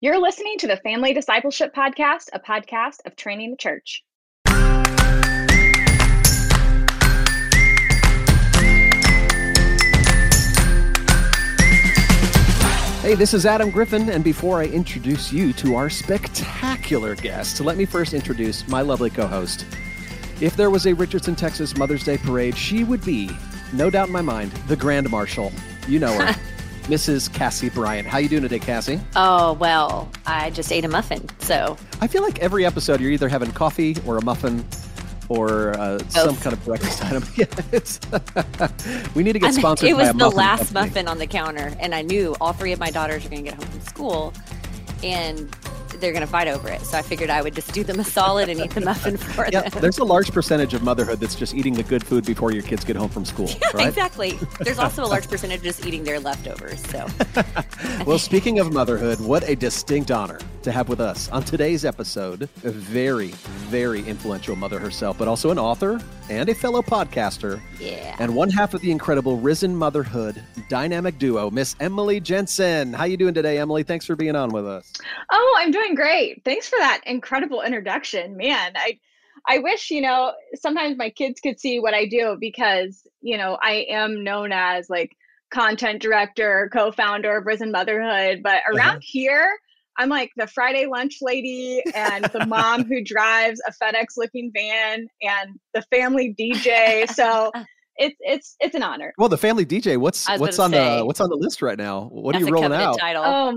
You're listening to the Family Discipleship Podcast, a podcast of training the church. Hey, this is Adam Griffin, and before I introduce you to our spectacular guest, let me first introduce my lovely co-host. If there was a Richardson, Texas Mother's Day parade, she would be, no doubt in my mind, the Grand Marshal. You know her. Mrs. Cassie Bryant. How you doing today, Cassie? Oh, well, I just ate a muffin, so. I feel like every episode you're either having coffee or a muffin or some kind of breakfast item. Yeah, it's we need to get sponsored by a muffin company. It was the last muffin on the counter, and I knew all three of my daughters are going to get home from school, and they're going to fight over it. So I figured I would just do them a solid and eat the muffin for them. There's a large percentage of motherhood that's just eating the good food before your kids get home from school. Yeah, right? Exactly. There's also a large percentage just eating their leftovers. So, well, speaking of motherhood, what a distinct honor to have with us on today's episode, a very, very influential mother herself, but also an author and a fellow podcaster. Yeah. And one half of the incredible Risen Motherhood dynamic duo, Miss Emily Jensen. How you doing today, Emily? Thanks for being on with us. Oh, I'm doing great. Thanks for that incredible introduction, man. I wish, sometimes my kids could see what I do because, I am known as like content director, co-founder of Risen Motherhood, but around here, I'm like the Friday lunch lady and the mom who drives a FedEx looking van and the family DJ. So it's an honor. Well, the family DJ, what's on the list right now? What are you rolling out? Title. Oh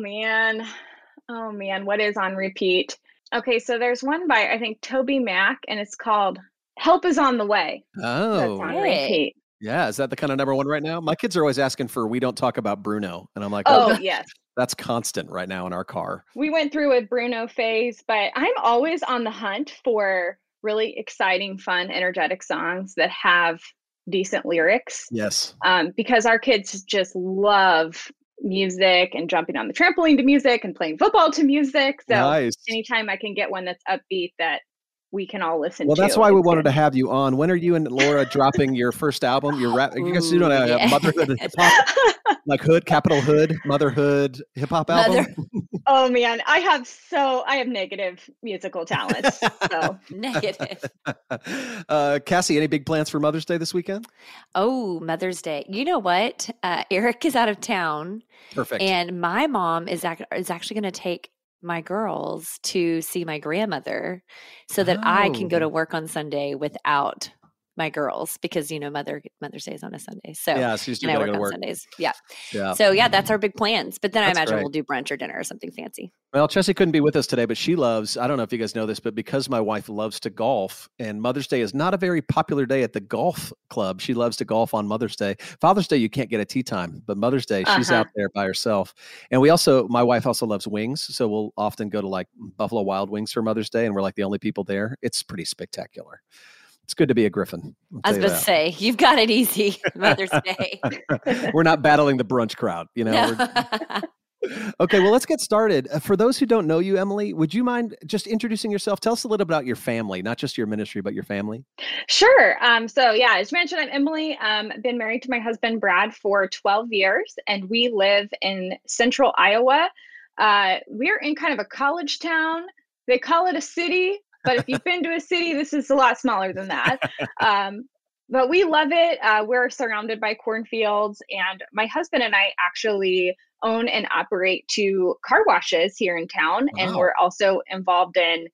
man, what is on repeat? Okay, so there's one by I think Toby Mac, and it's called "Help Is on the Way." Oh, that's on repeat. Yeah, is that the kind of number one right now? My kids are always asking for "We Don't Talk About Bruno," and I'm like, "Oh yes, that's constant right now in our car." We went through a Bruno phase, but I'm always on the hunt for really exciting, fun, energetic songs that have decent lyrics. Yes, because our kids just love music and jumping on the trampoline to music and playing football to music. So Anytime I can get one that's upbeat that we can all listen to. Well, that's why we wanted to have you on. When are you and Laura dropping your first album? You guys doing a motherhood hip hop, like hood, capital hood, motherhood hip hop album? Oh man, I have negative musical talent. So negative. Cassie, any big plans for Mother's Day this weekend? Oh, Mother's Day. You know what? Eric is out of town. Perfect. And my mom is actually going to take my girls to see my grandmother so that I can go to work on Sunday without my girls because, Mother's Day is on a Sunday. So yeah, she's doing work on Sundays. Yeah. So yeah, that's our big plans. But then I imagine we'll do brunch or dinner or something fancy. Well, Chelsea couldn't be with us today, but she loves, I don't know if you guys know this, but because my wife loves to golf and Mother's Day is not a very popular day at the golf club. She loves to golf on Mother's Day. Father's Day, you can't get a tee time, but Mother's Day, she's out there by herself. And my wife also loves wings. So we'll often go to like Buffalo Wild Wings for Mother's Day. And we're like the only people there. It's pretty spectacular. It's good to be a Griffin. I was about to say, you've got it easy, Mother's Day. We're not battling the brunch crowd, No. Okay, well, let's get started. For those who don't know you, Emily, would you mind just introducing yourself? Tell us a little about your family, not just your ministry, but your family. Sure. As mentioned, I'm Emily. I've been married to my husband, Brad, for 12 years, and we live in central Iowa. We're in kind of a college town. They call it a city. But if you've been to a city, this is a lot smaller than that. But we love it. We're surrounded by cornfields. And my husband and I actually own and operate 2 car washes here in town. Wow. And we're also involved in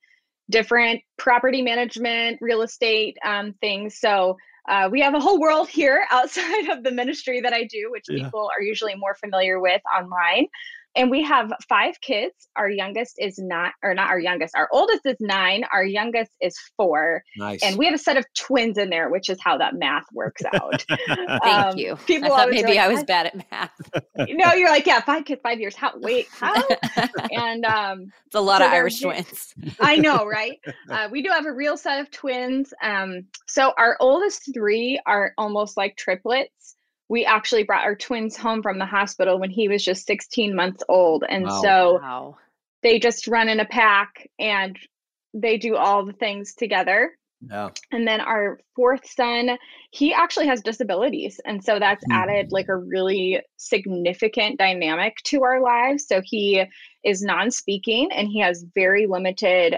different property management, real estate things. So we have a whole world here outside of the ministry that I do, which people are usually more familiar with online. And we have 5 kids. Our oldest is 9. Our youngest is 4. Nice. And we have a set of twins in there, which is how that math works out. Thank you. People I thought maybe I was bad at math. You're like, 5 kids, 5 years. How? And it's a lot of Irish twins. I know, right? We do have a real set of twins. So our oldest 3 are almost like triplets. We actually brought our twins home from the hospital when he was just 16 months old. And They just run in a pack and they do all the things together. Yeah. And then our fourth son, he actually has disabilities. And so that's added like a really significant dynamic to our lives. So he is non-speaking and he has very limited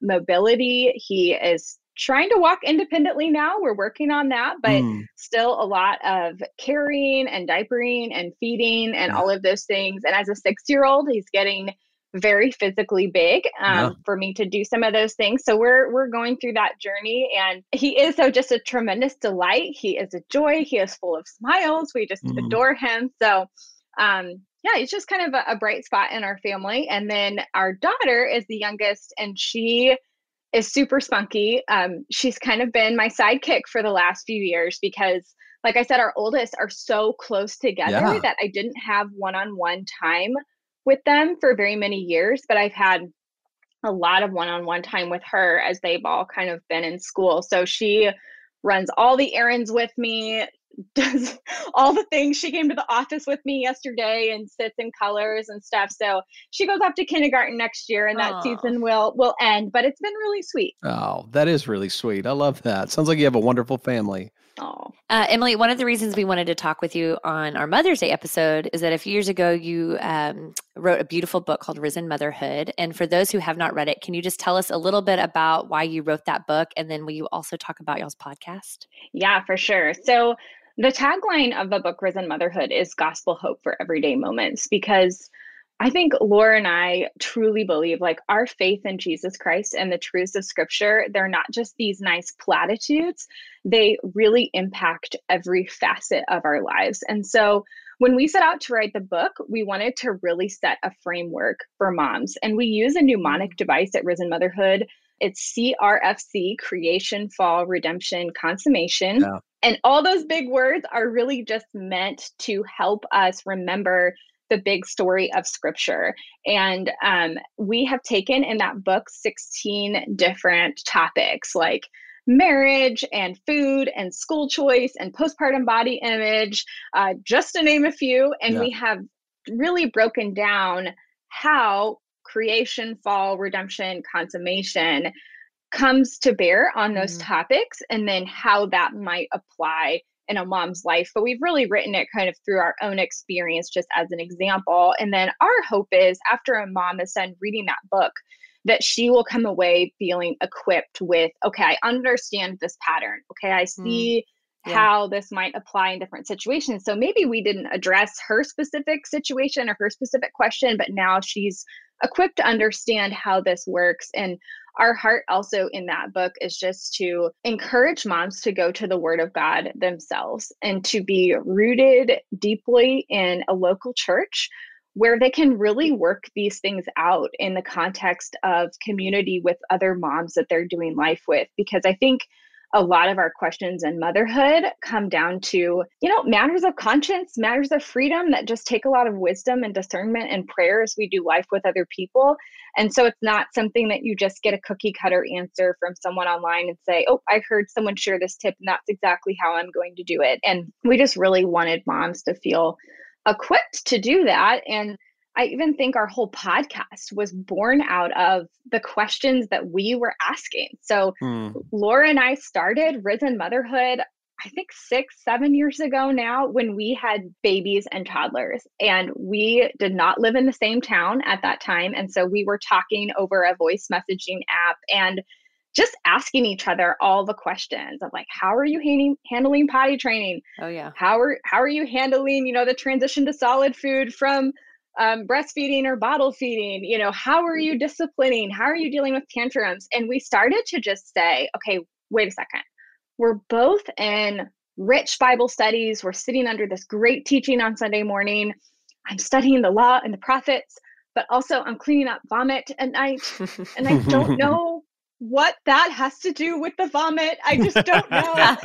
mobility. He is trying to walk independently now. We're working on that, but still a lot of carrying and diapering and feeding and all of those things. And as a 6-year-old, he's getting very physically big for me to do some of those things. So we're going through that journey, and he is just a tremendous delight. He is a joy. He is full of smiles. We just adore him. So yeah, it's just kind of a bright spot in our family. And then our daughter is the youngest, and she is super spunky. She's kind of been my sidekick for the last few years because, like I said, our oldest are so close together that I didn't have one-on-one time with them for very many years, but I've had a lot of one-on-one time with her as they've all kind of been in school. So she runs all the errands with me, does all the things. She came to the office with me yesterday and sits in colors and stuff. So she goes off to kindergarten next year, and that season will end, but it's been really sweet. Oh, that is really sweet. I love that. Sounds like you have a wonderful family. Emily, one of the reasons we wanted to talk with you on our Mother's Day episode is that a few years ago, you wrote a beautiful book called Risen Motherhood. And for those who have not read it, can you just tell us a little bit about why you wrote that book? And then will you also talk about y'all's podcast? Yeah, for sure. So the tagline of the book, Risen Motherhood, is gospel hope for everyday moments, because I think Laura and I truly believe like our faith in Jesus Christ and the truths of scripture, they're not just these nice platitudes, they really impact every facet of our lives. And so when we set out to write the book, we wanted to really set a framework for moms. And we use a mnemonic device at Risen Motherhood. It's CRFC, creation, fall, redemption, consummation. Yeah. And all those big words are really just meant to help us remember the big story of scripture. And we have taken in that book 16 different topics like marriage and food and school choice and postpartum body image, just to name a few. And we have really broken down how creation, fall, redemption, consummation comes to bear on those topics, and then how that might apply in a mom's life. But we've really written it kind of through our own experience, just as an example. And then our hope is after a mom is done reading that book, that she will come away feeling equipped with, okay, I understand this pattern. Okay, I see how this might apply in different situations. So maybe we didn't address her specific situation or her specific question, but now she's equipped to understand how this works. And our heart also in that book is just to encourage moms to go to the Word of God themselves and to be rooted deeply in a local church where they can really work these things out in the context of community with other moms that they're doing life with. Because I think a lot of our questions in motherhood come down to, you know, matters of conscience, matters of freedom that just take a lot of wisdom and discernment and prayer as we do life with other people. And so it's not something that you just get a cookie cutter answer from someone online and say, oh, I heard someone share this tip and that's exactly how I'm going to do it. And we just really wanted moms to feel equipped to do that. And I even think our whole podcast was born out of the questions that we were asking. So Laura and I started Risen Motherhood, I think 6-7 years ago now, when we had babies and toddlers, and we did not live in the same town at that time. And so we were talking over a voice messaging app and just asking each other all the questions of like, how are you handling potty training? Oh yeah. How are you handling, you know, the transition to solid food from breastfeeding or bottle feeding? You know, how are you disciplining? How are you dealing with tantrums? And we started to just say, okay, wait a second. We're both in rich Bible studies. We're sitting under this great teaching on Sunday morning. I'm studying the law and the prophets, but also I'm cleaning up vomit at night. And I don't know what that has to do with the vomit. I just don't know.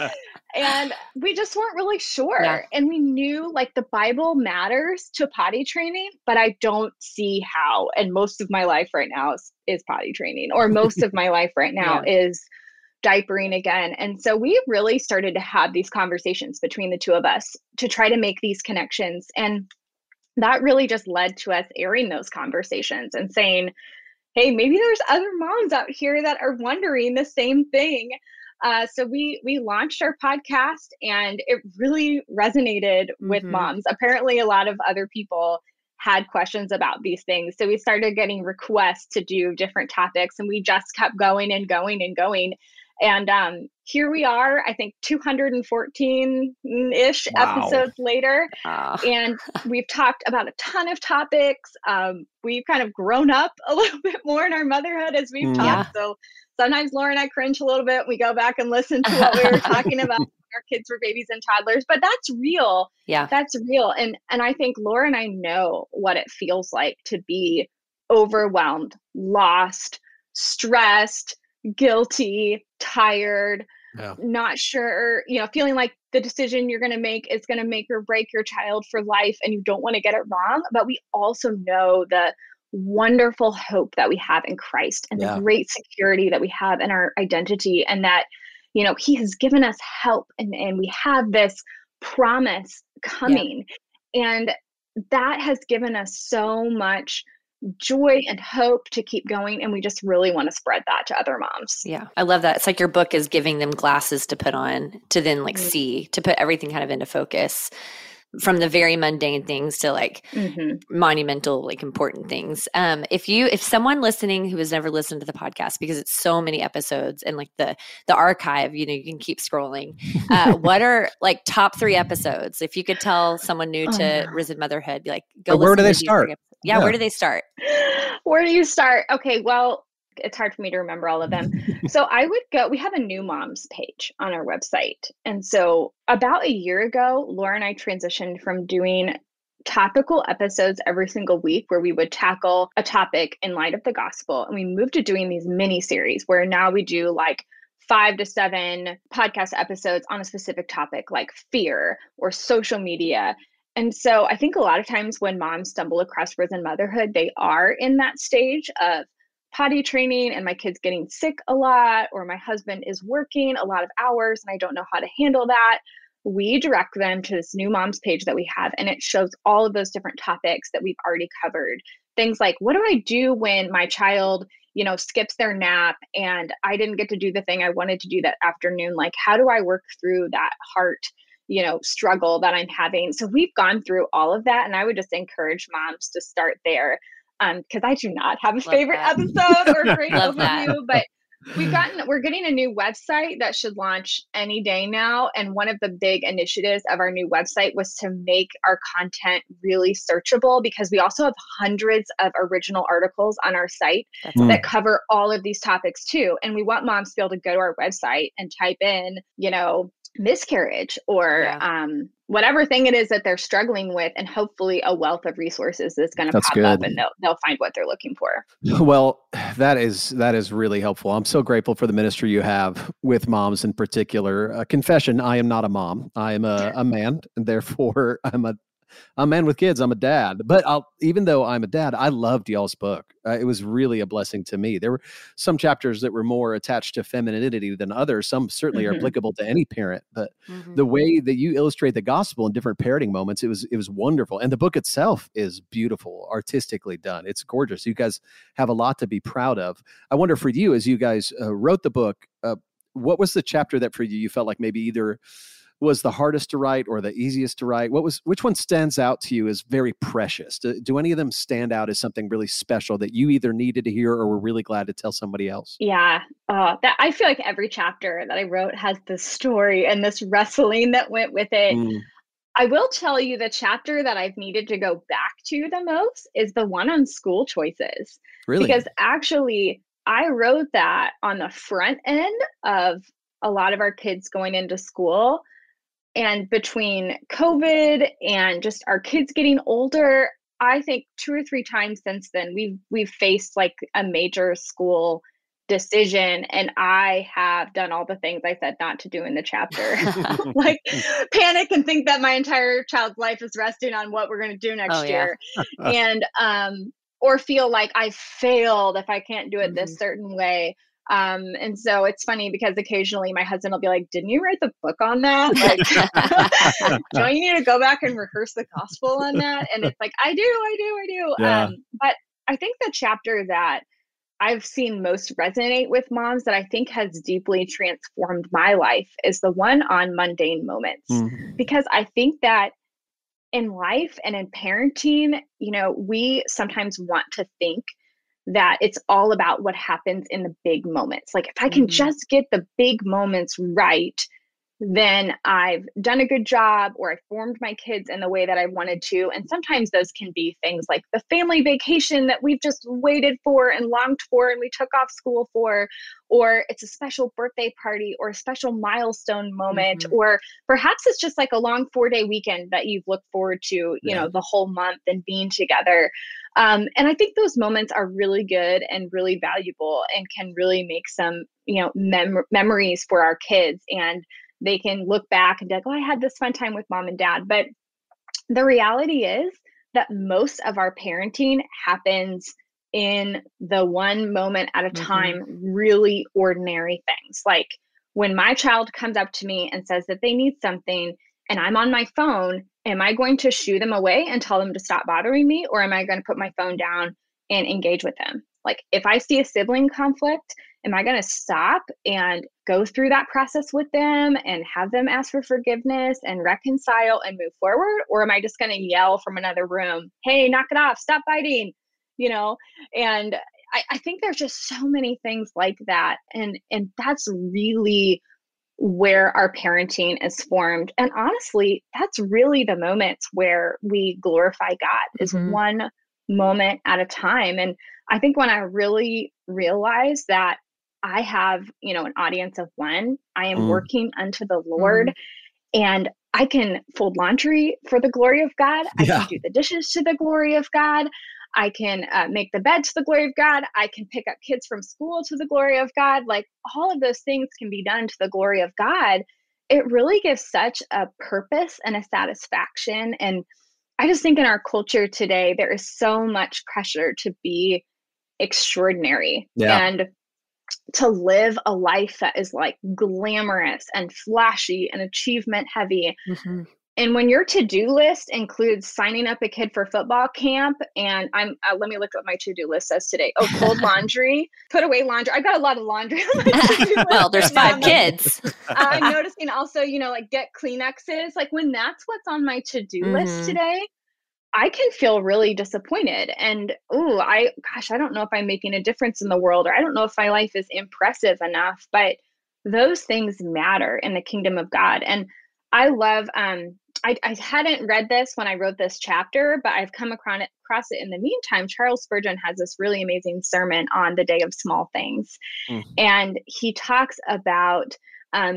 And we just weren't really sure. Yeah. And we knew like the Bible matters to potty training, but I don't see how. And most of my life right now is potty training, or most of my life right now is diapering again. And so we really started to have these conversations between the two of us to try to make these connections. And that really just led to us airing those conversations and saying, hey, maybe there's other moms out here that are wondering the same thing. So we launched our podcast, and it really resonated with moms. Apparently, a lot of other people had questions about these things. So we started getting requests to do different topics, and we just kept going and going and going. And here we are, I think 214-ish episodes later. And we've talked about a ton of topics. We've kind of grown up a little bit more in our motherhood as we've talked. So sometimes Laura and I cringe a little bit. We go back and listen to what we were talking about when our kids were babies and toddlers, but that's real. Yeah, that's real. And I think Laura and I know what it feels like to be overwhelmed, lost, stressed, guilty, tired, not sure, you know, feeling like the decision you're going to make is going to make or break your child for life, and you don't want to get it wrong. But we also know the wonderful hope that we have in Christ, and the great security that we have in our identity, and that, you know, He has given us help, and we have this promise coming. And that has given us so much joy and hope to keep going. And we just really want to spread that to other moms. Yeah. I love that. It's like your book is giving them glasses to put on, to then like see, to put everything kind of into focus, from the very mundane things to like monumental, like important things. If someone listening who has never listened to the podcast, because it's so many episodes and like the archive, you know, you can keep scrolling. What are like top 3 episodes? If you could tell someone new to Risen Motherhood, like go listen. Where do they start? Yeah, where do they start? Where do you start? Okay, well, it's hard for me to remember all of them. So I would go, we have a new moms page on our website. And so about a year ago, Laura and I transitioned from doing topical episodes every single week where we would tackle a topic in light of the gospel. And we moved to doing these mini series where now we do like 5 to 7 podcast episodes on a specific topic like fear or social media. And so I think a lot of times when moms stumble across Risen Motherhood, they are in that stage of potty training and my kid's getting sick a lot, or my husband is working a lot of hours and I don't know how to handle that. We direct them to this new moms page that we have, and it shows all of those different topics that we've already covered. Things like, what do I do when my child, you know, skips their nap and I didn't get to do the thing I wanted to do that afternoon? Like, how do I work through that heart, you know, struggle that I'm having? So we've gone through all of that, and I would just encourage moms to start there. Because I do not have a favorite episode or great overview, but we're getting a new website that should launch any day now. And one of the big initiatives of our new website was to make our content really searchable, because we also have hundreds of original articles on our site that cover all of these topics too. And we want moms to be able to go to our website and type in, you know, miscarriage or whatever thing it is that they're struggling with, and hopefully a wealth of resources that's going to pop up, and they'll find what they're looking for. Well, that is really helpful. I'm so grateful for the ministry you have with moms in particular. Confession, I am not a mom. I am a man, and therefore I'm a man with kids. I'm a dad. But even though I'm a dad, I loved y'all's book. It was really a blessing to me. There were some chapters that were more attached to femininity than others. Some certainly are applicable to any parent, but the way that you illustrate the gospel in different parenting moments, it was wonderful. And the book itself is beautiful, artistically done. It's gorgeous. You guys have a lot to be proud of. I wonder for you, as you guys wrote the book, what was the chapter that for you felt like maybe either was the hardest to write or the easiest to write? Which one stands out to you as very precious? Do any of them stand out as something really special that you either needed to hear or were really glad to tell somebody else? Yeah. I feel like every chapter that I wrote has this story and this wrestling that went with it. I will tell you the chapter that I've needed to go back to the most is the one on school choices. Really? Because actually I wrote that on the front end of a lot of our kids going into school. And between COVID and just our kids getting older, I think 2 or 3 times since then, we've faced like a major school decision. And I have done all the things I said not to do in the chapter, like panic and think that my entire child's life is resting on what we're going to do next year. And or feel like I failed if I can't do it this certain way. And so it's funny because occasionally my husband will be like, didn't you write the book on that? Like, don't you need to go back and rehearse the gospel on that? And it's like, I do. Yeah. But I think the chapter that I've seen most resonate with moms that I think has deeply transformed my life is the one on mundane moments. Mm-hmm. Because I think that in life and in parenting, you know, we sometimes want to think that it's all about what happens in the big moments. Like, if I can just get the big moments right, then I've done a good job, or I formed my kids in the way that I wanted to. And sometimes those can be things like the family vacation that we've just waited for and longed for and we took off school for, or it's a special birthday party or a special milestone moment, mm-hmm. or perhaps it's just like a long 4-day weekend that you've looked forward to, you know, the whole month and being together. And I think those moments are really good and really valuable and can really make some, you know, memories for our kids, and they can look back and be like, oh, I had this fun time with mom and dad. But the reality is that most of our parenting happens in the one moment at a time, mm-hmm. really ordinary things. Like when my child comes up to me and says that they need something and I'm on my phone, am I going to shoo them away and tell them to stop bothering me? Or am I going to put my phone down and engage with them? Like, if I see a sibling conflict, am I going to stop and go through that process with them and have them ask for forgiveness and reconcile and move forward? Or am I just going to yell from another room, hey, knock it off, stop biting, you know? And I think there's just so many things like that. And that's really where our parenting is formed. And honestly, that's really the moments where we glorify God, is mm-hmm. one moment at a time. And I think when I really realized that I have, you know, an audience of one, I am working unto the Lord, and I can fold laundry for the glory of God. I can do the dishes to the glory of God. I can make the bed to the glory of God. I can pick up kids from school to the glory of God. Like, all of those things can be done to the glory of God. It really gives such a purpose and a satisfaction. And I just think in our culture today, there is so much pressure to be extraordinary and to live a life that is like glamorous and flashy and achievement heavy. Mm-hmm. And when your to-do list includes signing up a kid for football camp, and let me look at what my to-do list says today. Oh, fold laundry, put away laundry. I've got a lot of laundry on my to-do list. Well, there's 5 kids. I'm noticing also, you know, like, get Kleenexes. Like, when that's what's on my to-do list today, I can feel really disappointed. And, I don't know if I'm making a difference in the world, or I don't know if my life is impressive enough, but those things matter in the kingdom of God. And I love, I hadn't read this when I wrote this chapter, but I've come across it in the meantime. Charles Spurgeon has this really amazing sermon on the Day of Small Things. Mm-hmm. And he talks about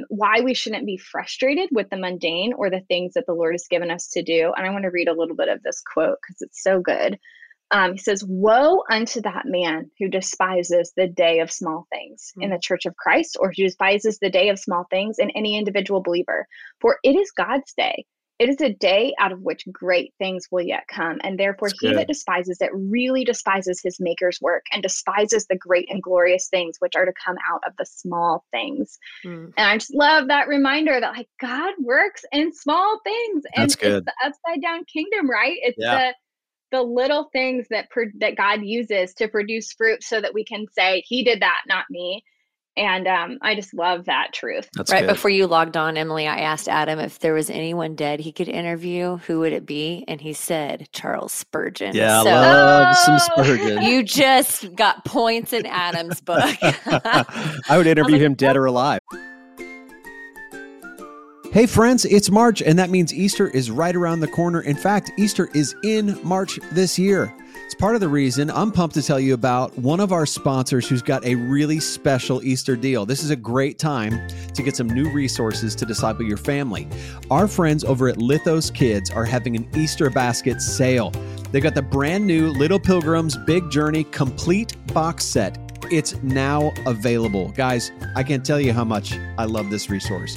why we shouldn't be frustrated with the mundane or the things that the Lord has given us to do. And I want to read a little bit of this quote because it's so good. He says, woe unto that man who despises the day of small things in the Church of Christ, or who despises the day of small things in any individual believer. For it is God's day. It is a day out of which great things will yet come. And therefore, he that despises it really despises his maker's work, and despises the great and glorious things which are to come out of the small things. Mm. And I just love that reminder that, like, God works in small things. And that's good. It's the upside down kingdom, right? It's the little things that God uses to produce fruit, so that we can say, he did that, not me. And I just love that truth. That's right. Good. Before you logged on, Emily, I asked Adam if there was anyone dead he could interview, who would it be? And he said, Charles Spurgeon. Yeah, so, I love some Spurgeon. You just got points in Adam's book. I would interview him dead or alive. Hey friends, it's March, and that means Easter is right around the corner. In fact, Easter is in March this year. It's part of the reason I'm pumped to tell you about one of our sponsors who's got a really special Easter deal. This is a great time to get some new resources to disciple your family. Our friends over at Lithos Kids are having an Easter basket sale. They've got the brand new Little Pilgrims Big Journey complete box set. It's now available. Guys, I can't tell you how much I love this resource.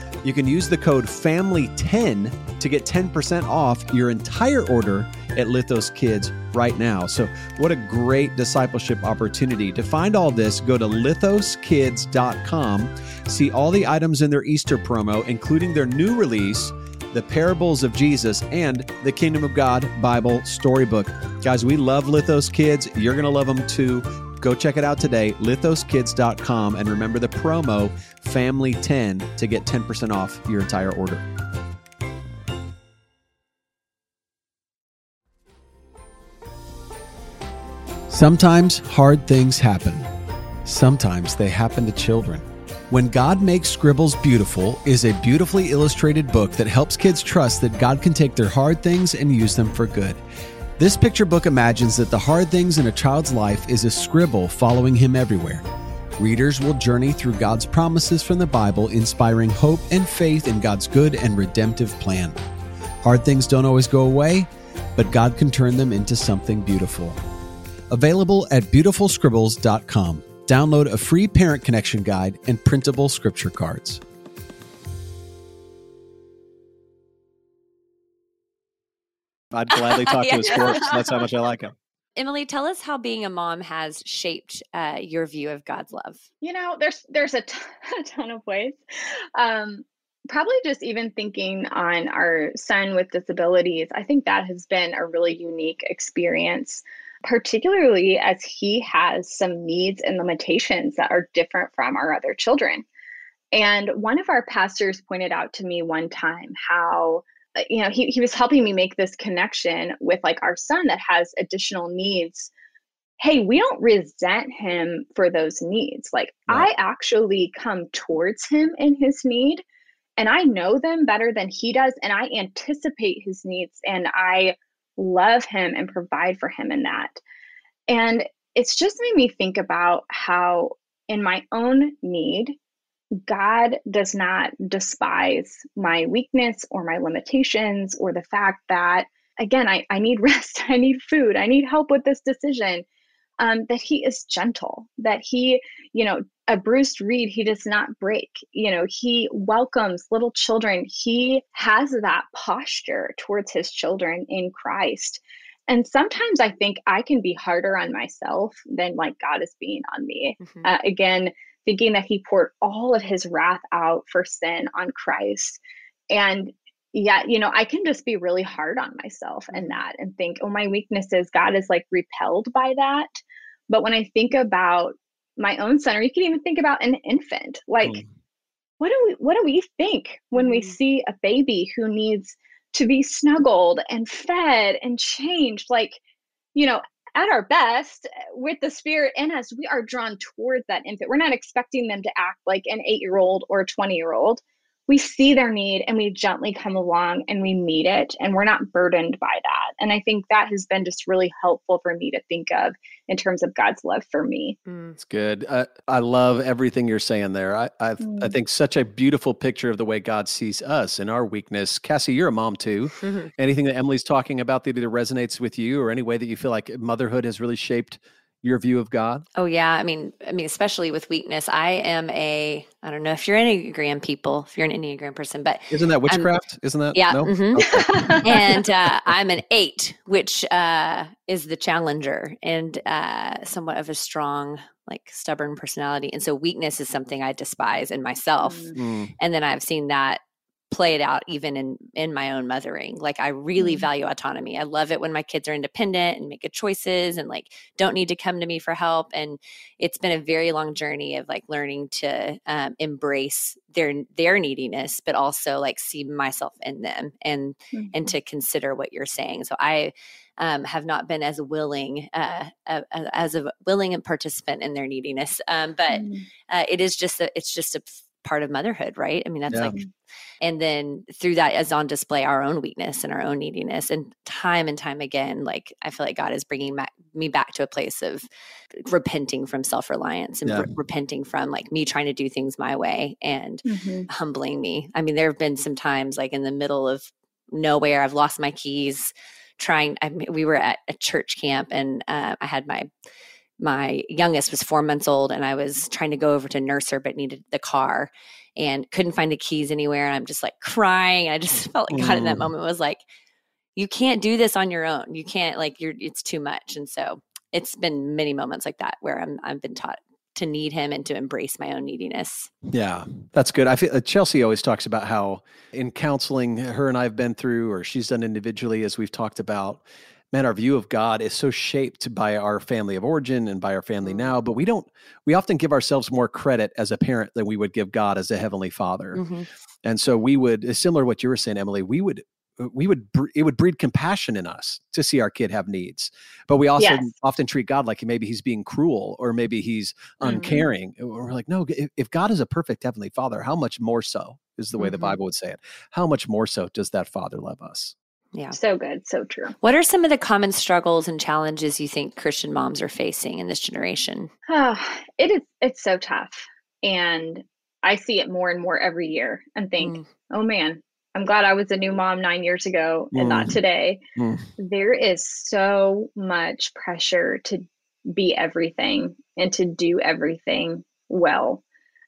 You can use the code FAMILY10 to get 10% off your entire order at Lithos Kids right now. So what a great discipleship opportunity. To find all this, go to lithoskids.com, see all the items in their Easter promo, including their new release, The Parables of Jesus, and the Kingdom of God Bible Storybook. Guys, we love Lithos Kids. You're going to love them too. Go check it out today, lithoskids.com, and remember the promo FAMILY10 to get 10% off your entire order. Sometimes hard things happen. Sometimes they happen to children. When God Makes Scribbles Beautiful is a beautifully illustrated book that helps kids trust that God can take their hard things and use them for good. This picture book imagines that the hard things in a child's life is a scribble following him everywhere. Readers will journey through God's promises from the Bible, inspiring hope and faith in God's good and redemptive plan. Hard things don't always go away, but God can turn them into something beautiful. Available at BeautifulScribbles.com. Download a free parent connection guide and printable scripture cards. I'd gladly talk to his corpse. That's how much I like him. Emily, tell us how being a mom has shaped your view of God's love. You know, there's a ton of ways. Probably just even thinking on our son with disabilities. I think that has been a really unique experience, particularly as he has some needs and limitations that are different from our other children. And one of our pastors pointed out to me one time how, you know, he was helping me make this connection with like our son that has additional needs. Hey, we don't resent him for those needs. Like, right. I actually come towards him in his need, and I know them better than he does. And I anticipate his needs, and I love him and provide for him in that. And it's just made me think about how in my own need, God does not despise my weakness or my limitations or the fact that, again, I need rest, I need food, I need help with this decision, that he is gentle, that he, you know, a bruised reed, he does not break, you know, he welcomes little children. He has that posture towards his children in Christ. And sometimes I think I can be harder on myself than like God is being on me. Mm-hmm. Again, thinking that he poured all of his wrath out for sin on Christ. And yet, you know, I can just be really hard on myself and that and think, oh, my weaknesses, God is like repelled by that. But when I think about my own son, or you can even think about an infant, like, what do we think when we see a baby who needs to be snuggled and fed and changed? Like, you know, at our best, with the Spirit in us, we are drawn towards that infant. We're not expecting them to act like an 8-year-old or a 20-year-old. We see their need and we gently come along and we meet it, and we're not burdened by that. And I think that has been just really helpful for me to think of in terms of God's love for me. It's good. I love everything you're saying there. I think such a beautiful picture of the way God sees us and our weakness. Cassie, you're a mom too. Mm-hmm. Anything that Emily's talking about that either resonates with you or any way that you feel like motherhood has really shaped your view of God? Oh yeah. I mean, especially with weakness, I don't know if you're Enneagram people, if you're an Enneagram person, but isn't that witchcraft? Yeah. No? Mm-hmm. Okay. And, I'm an 8, which, is the challenger and, somewhat of a strong, like stubborn personality. And so weakness is something I despise in myself. Mm. And then I've seen that play it out even in my own mothering. Like I really value autonomy. I love it when my kids are independent and make good choices and like don't need to come to me for help. And it's been a very long journey of like learning to embrace their neediness, but also like see myself in them and to consider what you're saying. So I have not been as willing and participant in their neediness. But it's just a part of motherhood, right? I mean, that's like, and then through that is on display our own weakness and our own neediness. And time again, like I feel like God is bringing me back to a place of repenting from self-reliance and repenting from like me trying to do things my way and humbling me. I mean, there have been some times like in the middle of nowhere, I've lost my keys. We were at a church camp and I had my my youngest was 4 months old and I was trying to go over to nurse her, but needed the car and couldn't find the keys anywhere. And I'm just like crying. And I just felt like God in that moment was like, you can't do this on your own. You can't, like, it's too much. And so it's been many moments like that where I've been taught to need him and to embrace my own neediness. Yeah, that's good. I feel Chelsea always talks about how in counseling, her and I have been through, or she's done individually, as we've talked about, man, our view of God is so shaped by our family of origin and by our family now, but we often give ourselves more credit as a parent than we would give God as a heavenly father. Mm-hmm. And so similar to what you were saying, Emily, it would breed compassion in us to see our kid have needs, but we also often treat God like maybe he's being cruel or maybe he's uncaring. Mm-hmm. We're like, no, if God is a perfect heavenly father, how much more so is the way the Bible would say it. How much more so does that father love us? Yeah. So good. So true. What are some of the common struggles and challenges you think Christian moms are facing in this generation? Oh, it's so tough. And I see it more and more every year and think, oh man, I'm glad I was a new mom 9 years ago and not today. Mm. There is so much pressure to be everything and to do everything well.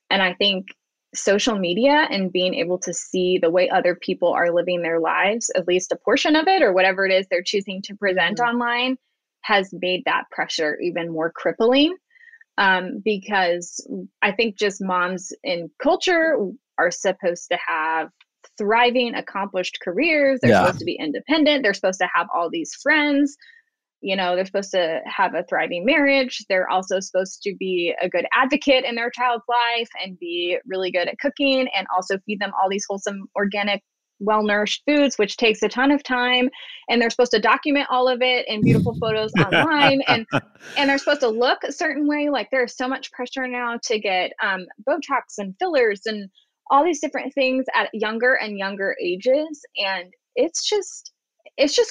And I think social media and being able to see the way other people are living their lives, at least a portion of it or whatever it is they're choosing to present online, has made that pressure even more crippling. Because I think just moms in culture are supposed to have thriving, accomplished careers. They're supposed to be independent. They're supposed to have all these friends. You know, they're supposed to have a thriving marriage. They're also supposed to be a good advocate in their child's life and be really good at cooking and also feed them all these wholesome, organic, well-nourished foods, which takes a ton of time. And they're supposed to document all of it in beautiful photos online. And they're supposed to look a certain way. Like there's so much pressure now to get Botox and fillers and all these different things at younger and younger ages. And it's just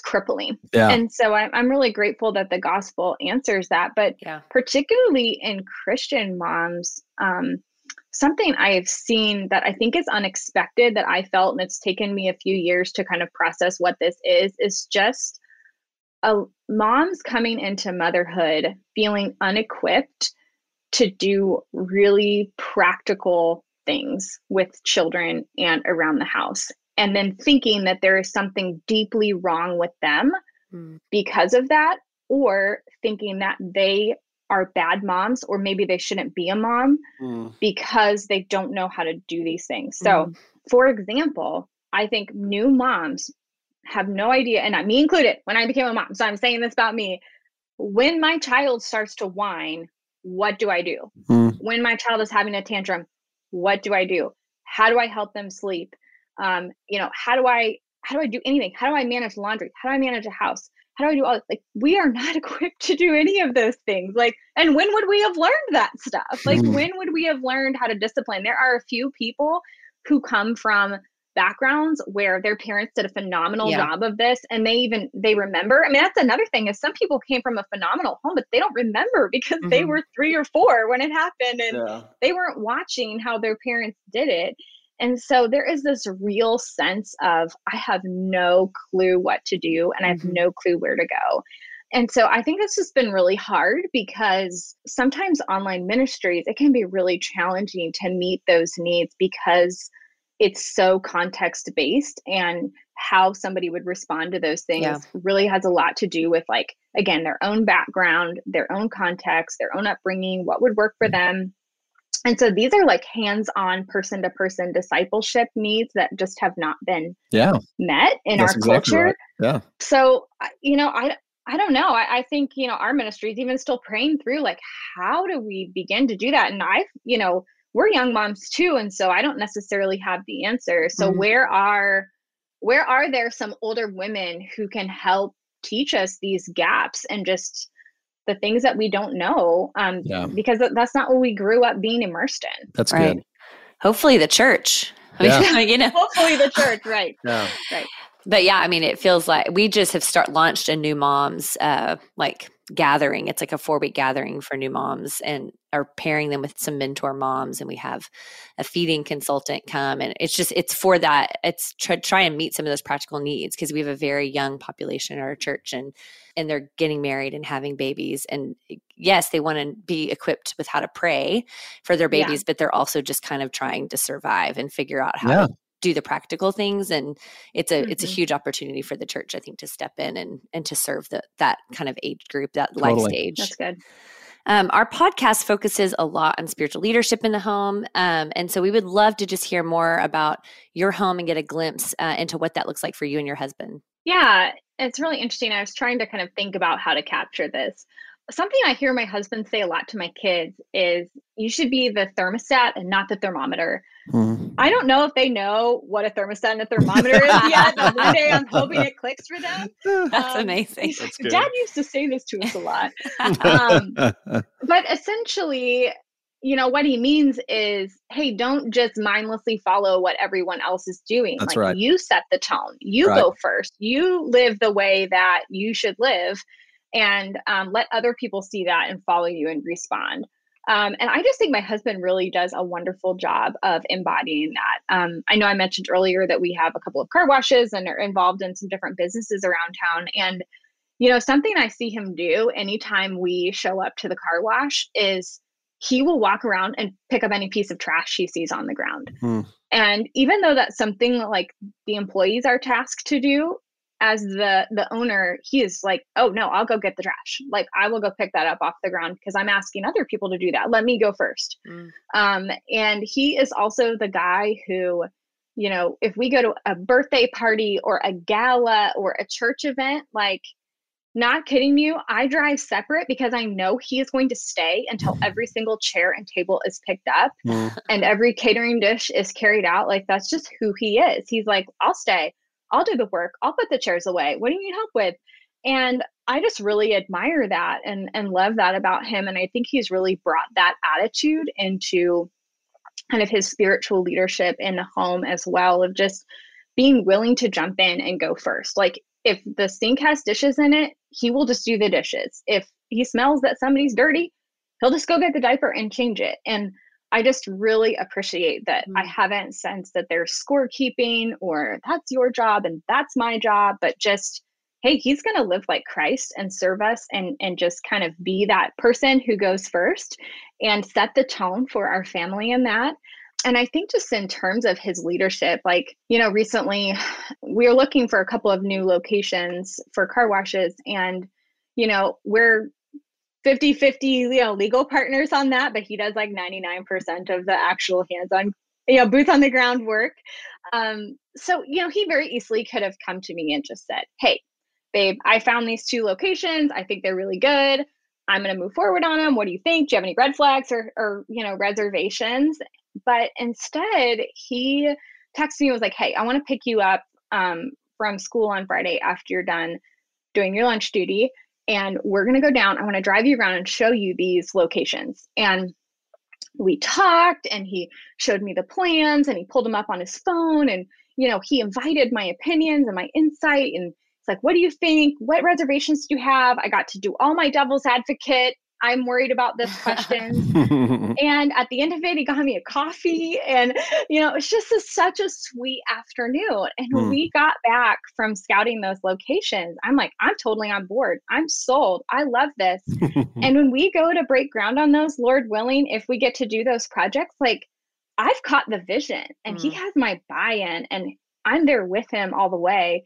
crippling. Yeah. And so I'm really grateful that the gospel answers that, but particularly in Christian moms, something I've seen that I think is unexpected that I felt, and it's taken me a few years to kind of process what this is just moms coming into motherhood, feeling unequipped to do really practical things with children and around the house, and then thinking that there is something deeply wrong with them because of that, or thinking that they are bad moms or maybe they shouldn't be a mom because they don't know how to do these things. So for example, I think new moms have no idea, and me included when I became a mom, so I'm saying this about me, when my child starts to whine, what do I do? When my child is having a tantrum, what do I do? How do I help them sleep? How do I do anything? How do I manage laundry? How do I manage a house? How do I do all this? Like, we are not equipped to do any of those things. Like, and when would we have learned that stuff? Like, when would we have learned how to discipline? There are a few people who come from backgrounds where their parents did a phenomenal job of this, and they remember. I mean, that's another thing, is some people came from a phenomenal home, but they don't remember because they were 3 or 4 when it happened, and they weren't watching how their parents did it. And so there is this real sense of, I have no clue what to do, and I have no clue where to go. And so I think this has been really hard, because sometimes online ministries, it can be really challenging to meet those needs because it's so context-based, and how somebody would respond to those things really has a lot to do with, like, again, their own background, their own context, their own upbringing, what would work for them. And so these are like hands-on, person-to-person discipleship needs that just have not been met in our culture. Right. Yeah. So, you know, I don't know. I think, you know, our ministry is even still praying through, like, how do we begin to do that? And we're young moms too. And so I don't necessarily have the answer. So where are there some older women who can help teach us these gaps and just the things that we don't know? Because that's not what we grew up being immersed in. That's right. Good. Hopefully the church. Yeah. I mean, you know. Hopefully the church. Right. Yeah. Right. But yeah, I mean, it feels like we just have launched a new moms like gathering. It's like a 4-week gathering for new moms, and are pairing them with some mentor moms. And we have a feeding consultant come, and it's for that. It's try and meet some of those practical needs, because we have a very young population at our church, and they're getting married and having babies. And yes, they want to be equipped with how to pray for their babies, but they're also just kind of trying to survive and figure out how to do the practical things. And it's a huge opportunity for the church, I think, to step in and to serve that kind of age group, that life stage. That's good. Our podcast focuses a lot on spiritual leadership in the home. And so we would love to just hear more about your home and get a glimpse into what that looks like for you and your husband. Yeah, it's really interesting. I was trying to kind of think about how to capture this. Something I hear my husband say a lot to my kids is, you should be the thermostat and not the thermometer. Mm-hmm. I don't know if they know what a thermostat and a thermometer is yet, but one day I'm hoping it clicks for them. That's amazing. That's good. Dad used to say this to us a lot. But essentially, you know, what he means is, hey, don't just mindlessly follow what everyone else is doing. That's like, right. You set the tone. You go first. You live the way that you should live. And let other people see that and follow you and respond. And I just think my husband really does a wonderful job of embodying that. I know I mentioned earlier that we have a couple of car washes and are involved in some different businesses around town. And, you know, something I see him do anytime we show up to the car wash is he will walk around and pick up any piece of trash he sees on the ground. Mm. And even though that's something like the employees are tasked to do, as the owner, he is like, oh no, I'll go get the trash. Like, I will go pick that up off the ground because I'm asking other people to do that. Let me go first. Mm. And he is also the guy who, you know, if we go to a birthday party or a gala or a church event, like, not kidding you, I drive separate because I know he is going to stay until every single chair and table is picked up and every catering dish is carried out. Like, that's just who he is. He's like, I'll stay. I'll do the work. I'll put the chairs away. What do you need help with? And I just really admire that and love that about him. And I think he's really brought that attitude into kind of his spiritual leadership in the home as well, of just being willing to jump in and go first. Like, if the sink has dishes in it, he will just do the dishes. If he smells that somebody's dirty, he'll just go get the diaper and change it. And I just really appreciate that. I haven't sensed that there's scorekeeping or that's your job and that's my job, but just, hey, he's going to live like Christ and serve us and just kind of be that person who goes first and set the tone for our family in that. And I think just in terms of his leadership, like, you know, recently we were looking for a couple of new locations for car washes, and, you know, we're 50-50, you know, legal partners on that, but he does like 99% of the actual hands-on, you know, boots on the ground work. So, you know, he very easily could have come to me and just said, hey, babe, I found these two locations. I think they're really good. I'm going to move forward on them. What do you think? Do you have any red flags or you know, reservations? But instead, he texted me and was like, hey, I want to pick you up from school on Friday after you're done doing your lunch duty. And we're going to go down. I want to drive you around and show you these locations. And we talked, and he showed me the plans, and he pulled them up on his phone. And, you know, he invited my opinions and my insight. And it's like, what do you think? What reservations do you have? I got to do all my devil's advocate. I'm worried about this question. And at the end of it, he got me a coffee. And, you know, it's just such a sweet afternoon. And when we got back from scouting those locations, I'm like, I'm totally on board. I'm sold. I love this. And when we go to break ground on those, Lord willing, if we get to do those projects, like, I've caught the vision and he has my buy-in and I'm there with him all the way.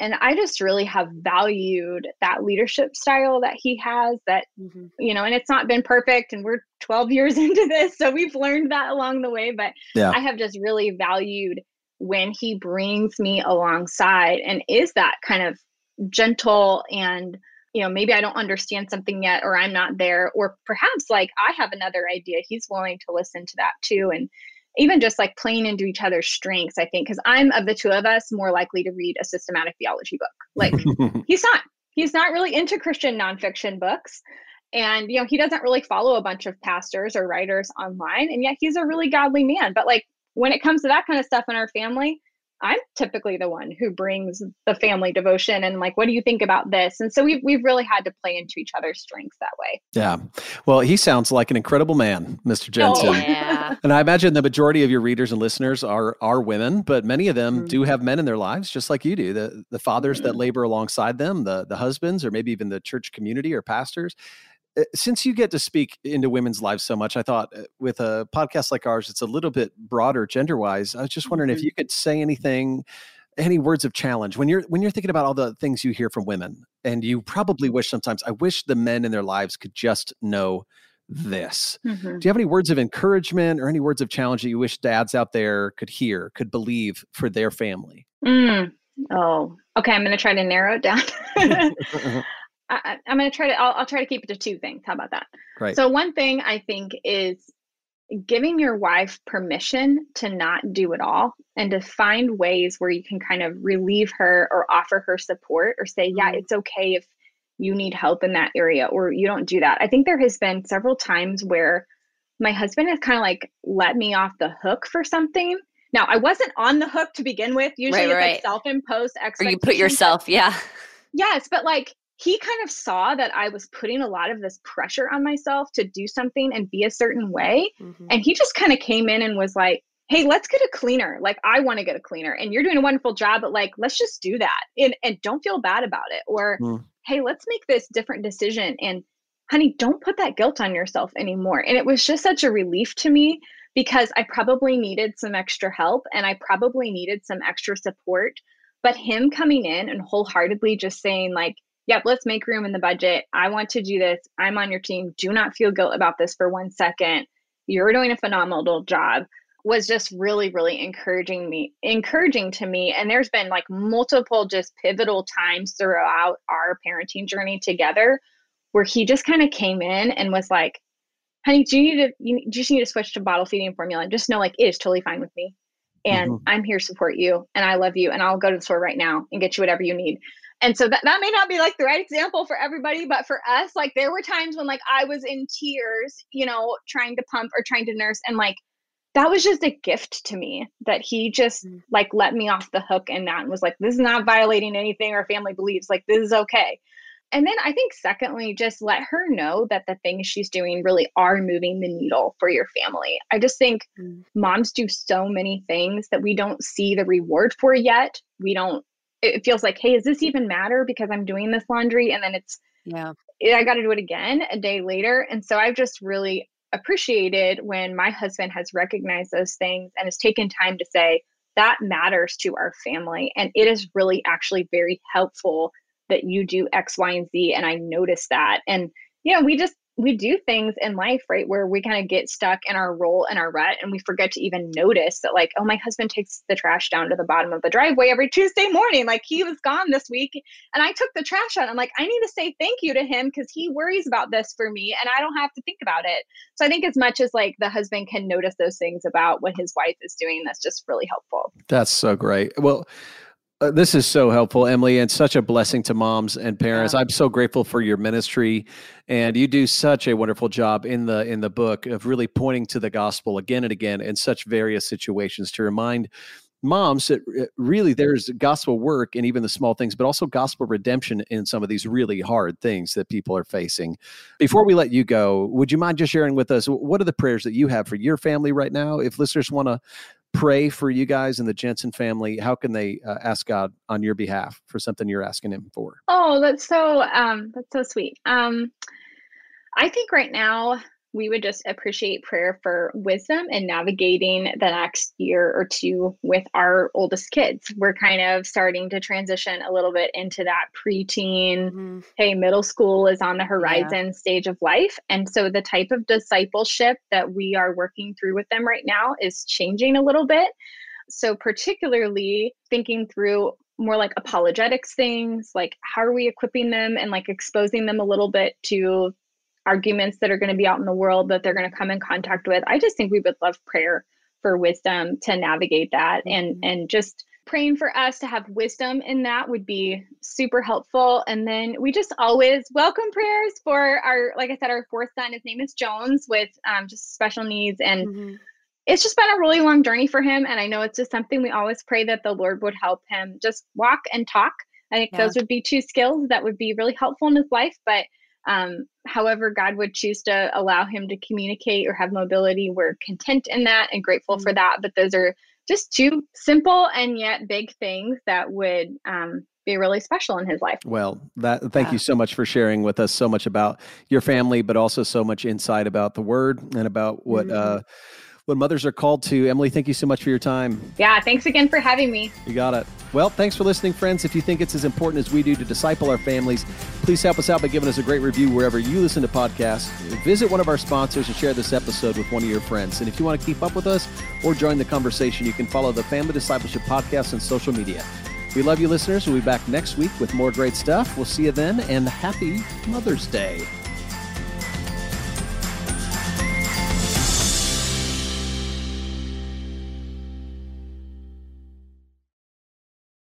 And I just really have valued that leadership style that he has that, you know, and it's not been perfect, and we're 12 years into this, so we've learned that along the way, but I have just really valued when he brings me alongside and is that kind of gentle and, you know, maybe I don't understand something yet, or I'm not there, or perhaps like I have another idea. He's willing to listen to that too. And even just like playing into each other's strengths, I think, because I'm of the two of us more likely to read a systematic theology book. Like he's not really into Christian nonfiction books. And, you know, he doesn't really follow a bunch of pastors or writers online. And yet he's a really godly man. But like when it comes to that kind of stuff in our family, I'm typically the one who brings the family devotion and like, what do you think about this? And so we've really had to play into each other's strengths that way. Yeah. Well, he sounds like an incredible man, Mr. Jensen. Oh, yeah. And I imagine the majority of your readers and listeners are women, but many of them do have men in their lives, just like you do. The fathers that labor alongside them, the husbands, or maybe even the church community or pastors. Since you get to speak into women's lives so much, I thought with a podcast like ours, it's a little bit broader gender-wise. I was just wondering if you could say anything, any words of challenge when you're thinking about all the things you hear from women, and you probably wish sometimes, I wish the men in their lives could just know this. Do you have any words of encouragement or any words of challenge that you wish dads out there could hear, could believe for their family? Oh, okay. I'm going to try to narrow it down. I'm going to try to, I'll try to keep it to two things. How about that? Right. So one thing I think is giving your wife permission to not do it all and to find ways where you can kind of relieve her or offer her support or say, yeah, it's okay if you need help in that area or you don't do that. I think there has been several times where my husband has kind of like let me off the hook for something. Now, I wasn't on the hook to begin with. Usually it's like self-imposed expectations. Or you put yourself, Yes, but like, he kind of saw that I was putting a lot of this pressure on myself to do something and be a certain way. And he just kind of came in and was like, hey, let's get a cleaner. Like, I want to get a cleaner and you're doing a wonderful job, but like, let's just do that and don't feel bad about it. Or, hey, let's make this different decision. And honey, don't put that guilt on yourself anymore. And it was just such a relief to me because I probably needed some extra help and I probably needed some extra support, but him coming in and wholeheartedly just saying like, yep, let's make room in the budget. I want to do this. I'm on your team. Do not feel guilt about this for 1 second. You're doing a phenomenal job was just really, really encouraging to me. And there's been like multiple just pivotal times throughout our parenting journey together where he just kind of came in and was like, honey, you just need to switch to bottle feeding formula and just know like it is totally fine with me. And I'm here to support you and I love you and I'll go to the store right now and get you whatever you need. And so that may not be like the right example for everybody, but for us, like there were times when like I was in tears, you know, trying to pump or trying to nurse. And like, that was just a gift to me that he just like let me off the hook and that was like, this is not violating anything our family believes, like this is okay. And then I think secondly, just let her know that the things she's doing really are moving the needle for your family. I just think moms do so many things that we don't see the reward for yet. It feels like, hey, does this even matter because I'm doing this laundry? And then I got to do it again a day later. And so I've just really appreciated when my husband has recognized those things and has taken time to say that matters to our family. And it is really actually very helpful that you do X, Y, and Z. And I noticed that. And, you know, we do things in life, right, where we kind of get stuck in our role and our rut and we forget to even notice that like, oh, my husband takes the trash down to the bottom of the driveway every Tuesday morning. Like he was gone this week and I took the trash out. I'm like, I need to say thank you to him because he worries about this for me and I don't have to think about it. So I think as much as like the husband can notice those things about what his wife is doing, that's just really helpful. That's so great. Well, this is so helpful, Emily, and such a blessing to moms and parents. Yeah. I'm so grateful for your ministry, and you do such a wonderful job in the book of really pointing to the gospel again and again in such various situations to remind moms that really there's gospel work in even the small things, but also gospel redemption in some of these really hard things that people are facing. Before we let you go, would you mind just sharing with us what are the prayers that you have for your family right now? If listeners want to pray for you guys and the Jensen family, how can they ask God on your behalf for something you're asking him for? Oh, that's so sweet. I think right now we would just appreciate prayer for wisdom and navigating the next year or two with our oldest kids. We're kind of starting to transition a little bit into that preteen, hey, middle school is on the horizon stage of life. And so the type of discipleship that we are working through with them right now is changing a little bit. So particularly thinking through more like apologetics things, like how are we equipping them and like exposing them a little bit to arguments that are going to be out in the world that they're going to come in contact with. I just think we would love prayer for wisdom to navigate that and just praying for us to have wisdom in that would be super helpful. And then we just always welcome prayers for our, like I said, our fourth son, his name is Jones with just special needs. And it's just been a really long journey for him. And I know it's just something we always pray that the Lord would help him just walk and talk. I think those would be two skills that would be really helpful in his life. But however God would choose to allow him to communicate or have mobility, we're content in that and grateful for that. But those are just two simple and yet big things that would be really special in his life. Well, thank you so much for sharing with us so much about your family, but also so much insight about the Word and about what mothers are called to. Emily, thank you so much for your time. Yeah, thanks again for having me. You got it. Well, thanks for listening, friends. If you think it's as important as we do to disciple our families, please help us out by giving us a great review wherever you listen to podcasts. Visit one of our sponsors and share this episode with one of your friends. And if you want to keep up with us or join the conversation, you can follow the Family Discipleship Podcast on social media. We love you, listeners. We'll be back next week with more great stuff. We'll see you then, and happy Mother's Day.